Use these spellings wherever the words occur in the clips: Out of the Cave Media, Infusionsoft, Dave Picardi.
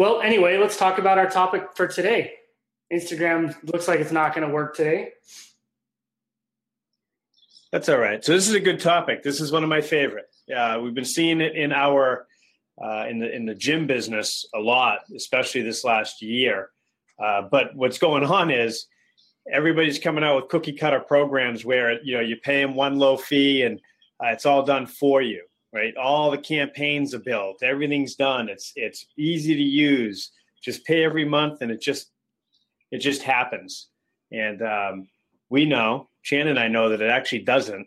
Well, anyway, let's talk about our topic for today. Instagram looks like it's not going to work today. That's all right. So this is a good topic. This is one of my favorites. We've been seeing it in our in the gym business a lot, especially this last year. But what's going on is everybody's coming out with cookie cutter programs where, you know, you pay them one low fee and it's all done for you, right? All the campaigns are built, everything's done. It's easy to use. Just pay every month and it just happens. And we know, Shannon and I know, that it actually doesn't,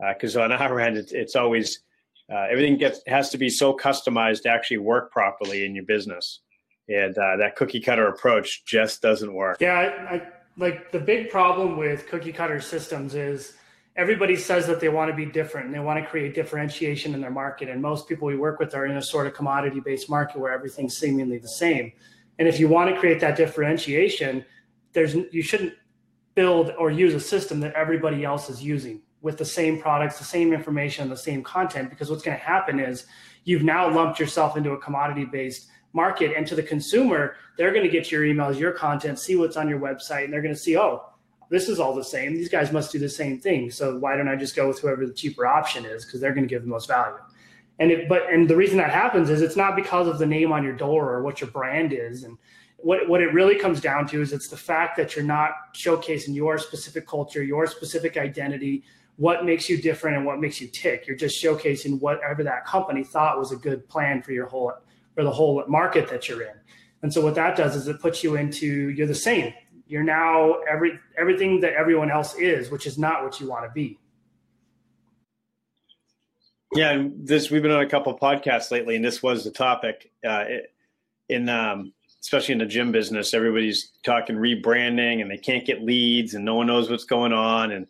because on our end, it's always everything has to be so customized to actually work properly in your business. And that cookie cutter approach just doesn't work. Yeah, I like the big problem with cookie cutter systems is everybody says that they want to be different and they want to create differentiation in their market. And most people we work with are in a sort of commodity-based market where everything's seemingly the same. And if you want to create that differentiation, you shouldn't build or use a system that everybody else is using with the same products, the same information, the same content, because what's going to happen is you've now lumped yourself into a commodity-based market. And to the consumer, they're going to get your emails, your content, see what's on your website, and they're going to see, oh, this is all the same. These guys must do the same thing. So why don't I just go with whoever the cheaper option is, because they're going to give the most value. And the reason that happens is it's not because of the name on your door or what your brand is. And what it really comes down to is it's the fact that you're not showcasing your specific culture, your specific identity, what makes you different and what makes you tick. You're just showcasing whatever that company thought was a good plan for your whole, for the whole market that you're in. And so what that does is it puts you into, you're the same. You're now everything that everyone else is, which is not what you want to be. Yeah, and we've been on a couple of podcasts lately, and this was the topic. Especially in the gym business, everybody's talking rebranding, and they can't get leads, and no one knows what's going on, and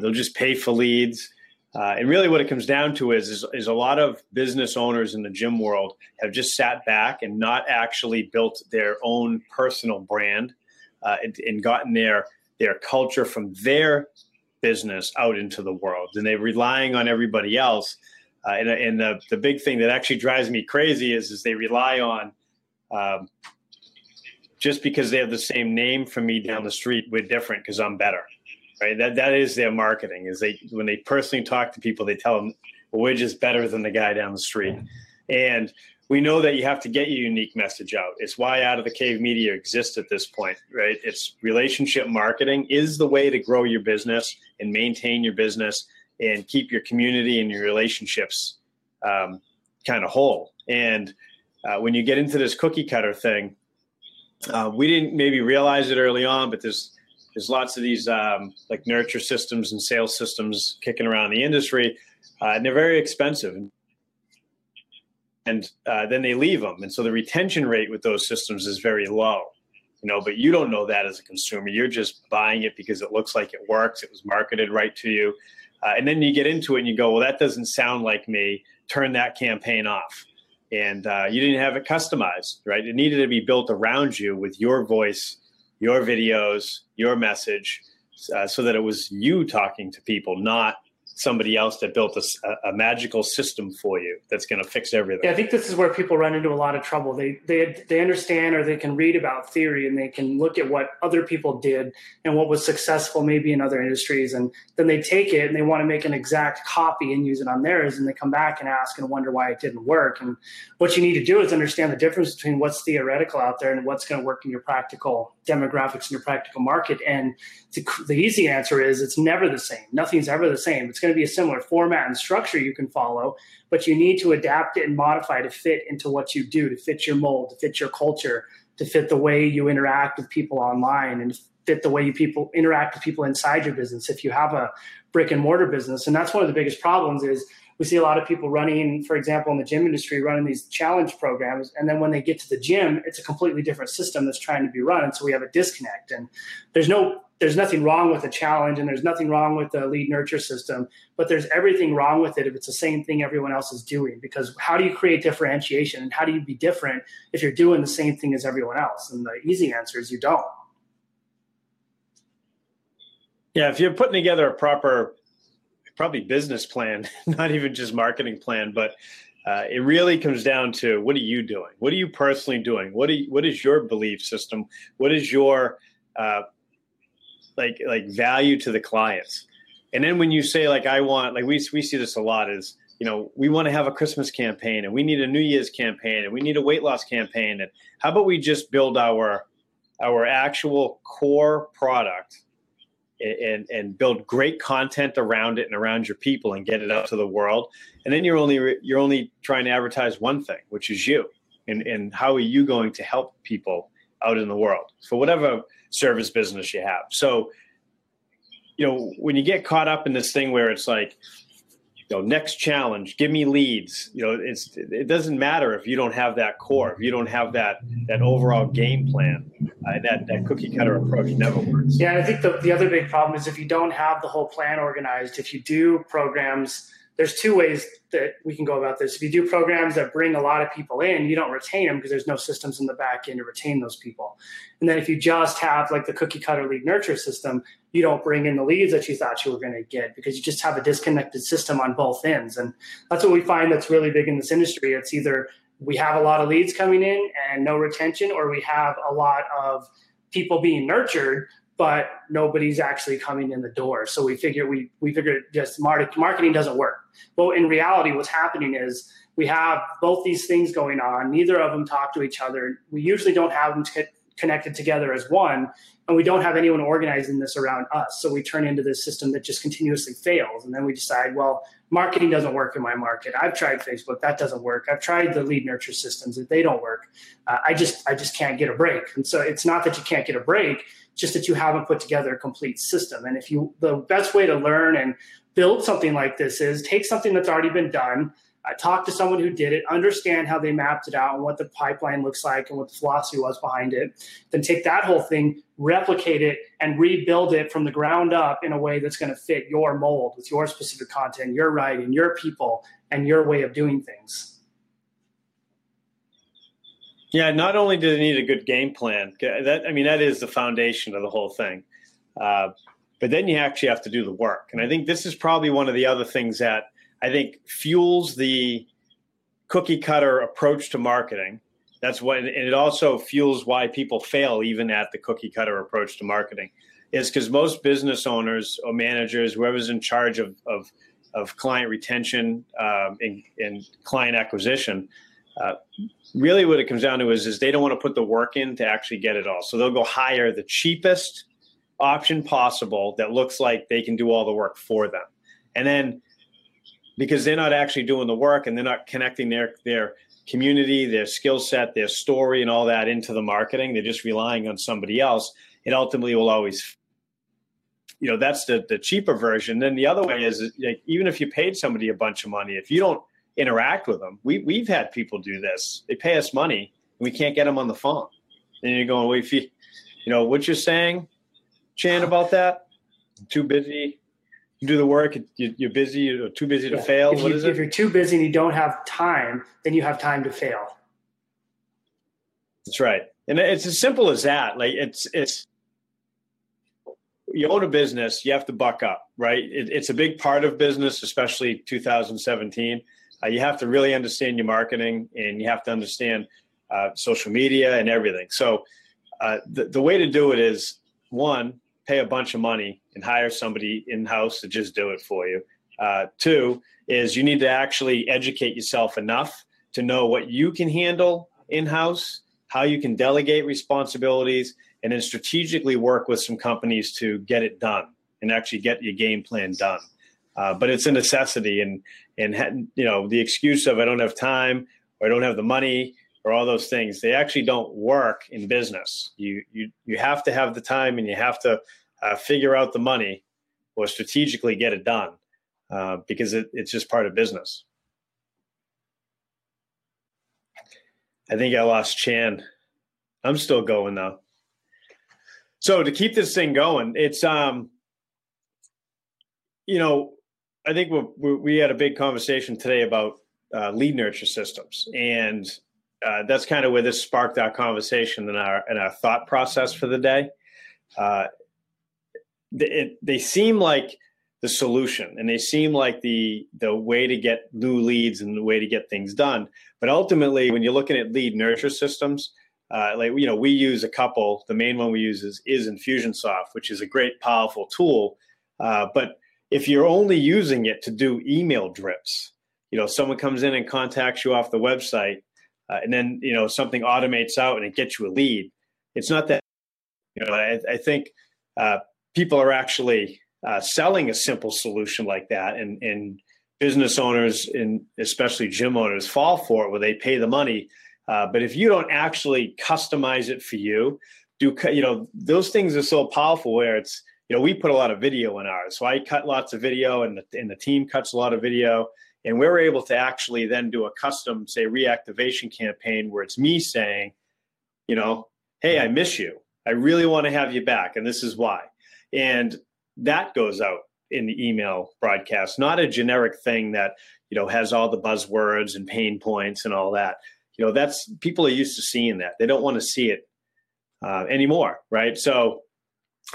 they'll just pay for leads. And really, what it comes down to is a lot of business owners in the gym world have just sat back and not actually built their own personal brand and gotten their culture from their business out into the world, and they're relying on everybody else. And the big thing that actually drives me crazy is they rely on just because they have the same name from me down the street, we're different because I'm better, right? That is their marketing. Is when they personally talk to people, they tell them, well, we're just better than the guy down the street. And we know that you have to get your unique message out. It's why Out of the Cave Media exists at this point, right? It's relationship marketing is the way to grow your business and maintain your business and keep your community and your relationships kind of whole. And when you get into this cookie cutter thing, we didn't maybe realize it early on, but there's lots of these like nurture systems and sales systems kicking around in the industry, and they're very expensive. And then they leave them. And so the retention rate with those systems is very low, you know, but you don't know that as a consumer. You're just buying it because it looks like it works. It was marketed right to you. And then you get into it and you go, well, that doesn't sound like me. Turn that campaign off. And you didn't have it customized, right? It needed to be built around you with your voice, your videos, your message, so that it was you talking to people, not somebody else that built a magical system for you that's going to fix everything. Yeah, I think this is where people run into a lot of trouble. They understand, or they can read about theory, and they can look at what other people did and what was successful maybe in other industries, and then they take it and they want to make an exact copy and use it on theirs, and they come back and ask and wonder why it didn't work. And what you need to do is understand the difference between what's theoretical out there and what's going to work in your practical demographics and your practical market. And the easy answer is it's never the same. Nothing's ever the same. It's going to be a similar format and structure you can follow, but you need to adapt it and modify to fit into what you do, to fit your mold, to fit your culture, to fit the way you interact with people online, and to fit the way people interact with people inside your business if you have a brick and mortar business. And that's one of the biggest problems is we see a lot of people running, for example, in the gym industry, running these challenge programs. And then when they get to the gym, it's a completely different system that's trying to be run. And so we have a disconnect, and there's nothing wrong with a challenge, and there's nothing wrong with the lead nurture system, but there's everything wrong with it if it's the same thing everyone else is doing. Because how do you create differentiation, and how do you be different if you're doing the same thing as everyone else? And the easy answer is you don't. Yeah, if you're putting together a proper, probably business plan, not even just marketing plan, but It really comes down to, what are you doing? What are you personally doing? What is your belief system? What is your like value to the clients? And then when you say, like, I want, like, we see this a lot is, you know, we want to have a Christmas campaign, and we need a New Year's campaign, and we need a weight loss campaign. And how about we just build our actual core product and build great content around it and around your people and get it out to the world. And then you're only trying to advertise one thing, which is you, and how are you going to help people out in the world for whatever service business you have. So, you know, when you get caught up in this thing where it's like, you know, next challenge, give me leads, you know, it doesn't matter if you don't have that core, if you don't have that overall game plan, that cookie cutter approach never works. Yeah, and I think the other big problem is if you don't have the whole plan organized. If you do programs, there's two ways that we can go about this. If you do programs that bring a lot of people in, you don't retain them because there's no systems in the back end to retain those people. And then if you just have like the cookie cutter lead nurture system, you don't bring in the leads that you thought you were going to get because you just have a disconnected system on both ends. And that's what we find that's really big in this industry. It's either we have a lot of leads coming in and no retention, or we have a lot of people being nurtured, but nobody's actually coming in the door. So we figured just marketing doesn't work. Well, in reality, what's happening is we have both these things going on. Neither of them talk to each other. We usually don't have them connected together as one, and we don't have anyone organizing this around us. So we turn into this system that just continuously fails. And then we decide, well, marketing doesn't work in my market. I've tried Facebook. That doesn't work. I've tried the lead nurture systems. If they don't work, I just can't get a break. And so it's not that you can't get a break, just that you haven't put together a complete system. And the best way to learn and build something like this is take something that's already been done, talk to someone who did it, understand how they mapped it out and what the pipeline looks like and what the philosophy was behind it. Then take that whole thing, replicate it, and rebuild it from the ground up in a way that's going to fit your mold with your specific content, your writing, your people, and your way of doing things. Yeah, not only do they need a good game plan, that is the foundation of the whole thing. But then you actually have to do the work. And I think this is probably one of the other things that I think fuels the cookie cutter approach to marketing. That's what, and it also fuels why people fail even at the cookie cutter approach to marketing, is because most business owners or managers, whoever's in charge of client retention and client acquisition, really what it comes down to is they don't want to put the work in to actually get it all. So they'll go hire the cheapest option possible that looks like they can do all the work for them. And then because they're not actually doing the work and they're not connecting their community, their skill set, their story and all that into the marketing, they're just relying on somebody else. It ultimately will always, you know, that's the cheaper version. Then the other way is, like, even if you paid somebody a bunch of money, if you don't interact with them. We've had people do this. They pay us money and we can't get them on the phone. And you're going, well, if you know what you're saying, Chan, about that? I'm too busy. You do the work. You're busy. You're too busy to fail. If you're too busy and you don't have time, then you have time to fail. That's right. And it's as simple as that. Like it's you own a business, you have to buck up, right? It's a big part of business, especially 2017. You have to really understand your marketing, and you have to understand social media and everything. So the way to do it is, one, pay a bunch of money and hire somebody in-house to just do it for you. Two, is you need to actually educate yourself enough to know what you can handle in-house, how you can delegate responsibilities, and then strategically work with some companies to get it done and actually get your game plan done. But it's a necessity, and you know, the excuse of I don't have time or I don't have the money or all those things, they actually don't work in business. You have to have the time, and you have to figure out the money or strategically get it done because it's just part of business. I think I lost Chan. I'm still going though. So to keep this thing going, it's you know, I think we had a big conversation today about lead nurture systems, and that's kind of where this sparked our conversation and our thought process for the day. They seem like the solution, and they seem like the way to get new leads and the way to get things done. But ultimately, when you're looking at lead nurture systems, we use a couple. The main one we use is Infusionsoft, which is a great, powerful tool. But if you're only using it to do email drips, someone comes in and contacts you off the website, and then something automates out and it gets you a lead. It's not that. I think people are actually selling a simple solution like that, and business owners and especially gym owners fall for it, where they pay the money. But if you don't actually customize it for you, those things are so powerful. Where it's we put a lot of video in ours, so I cut lots of video, and the team cuts a lot of video, and we're able to actually then do a custom, say, reactivation campaign where it's me saying, hey, I miss you. I really want to have you back, and this is why. And that goes out in the email broadcast, not a generic thing that, has all the buzzwords and pain points and all that. That's people are used to seeing that. They don't want to see it anymore, right? So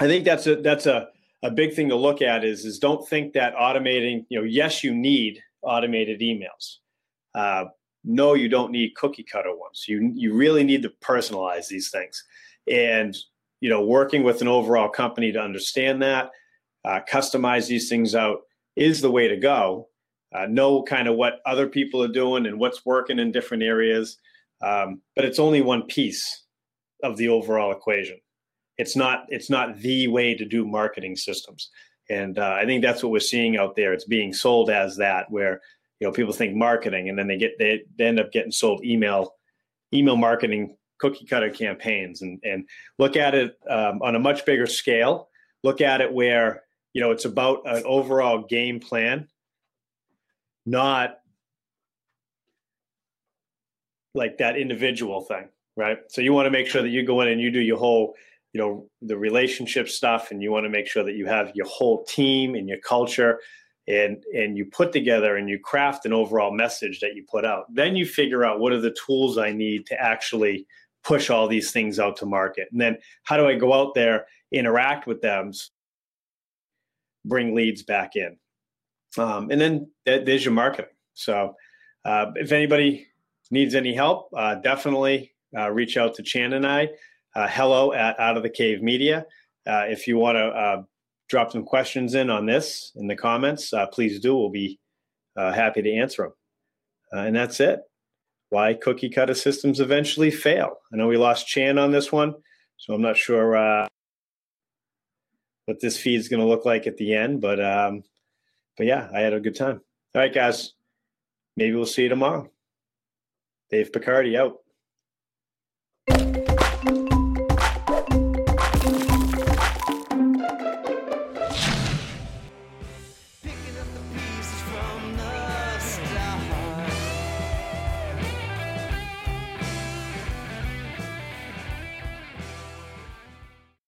I think that's a big thing to look at is don't think that automating, yes, you need automated emails. No, you don't need cookie cutter ones. You really need to personalize these things. And, working with an overall company to understand that, customize these things out is the way to go. Know kind of what other people are doing and what's working in different areas. But it's only one piece of the overall equation. It's not the way to do marketing systems. And I think that's what we're seeing out there. It's being sold as that, where, people think marketing, and then they end up getting sold email marketing, cookie cutter campaigns, and look at it on a much bigger scale. Look at it where, it's about an overall game plan, not like that individual thing, right? So you want to make sure that you go in and you do your whole, the relationship stuff, and you want to make sure that you have your whole team and your culture, and you put together and you craft an overall message that you put out. Then you figure out, what are the tools I need to actually push all these things out to market? And then how do I go out there, interact with them, bring leads back in? And then there's your marketing. So if anybody needs any help, definitely reach out to Chan and I, hello@outofthecavemedia.com. If you want to drop some questions in on this in the comments, please do. We'll be happy to answer them. And that's it. Why cookie cutter systems eventually fail. I know we lost Chan on this one, so I'm not sure what this feed's going to look like at the end. But yeah, I had a good time. All right, guys. Maybe we'll see you tomorrow. Dave Picardi out.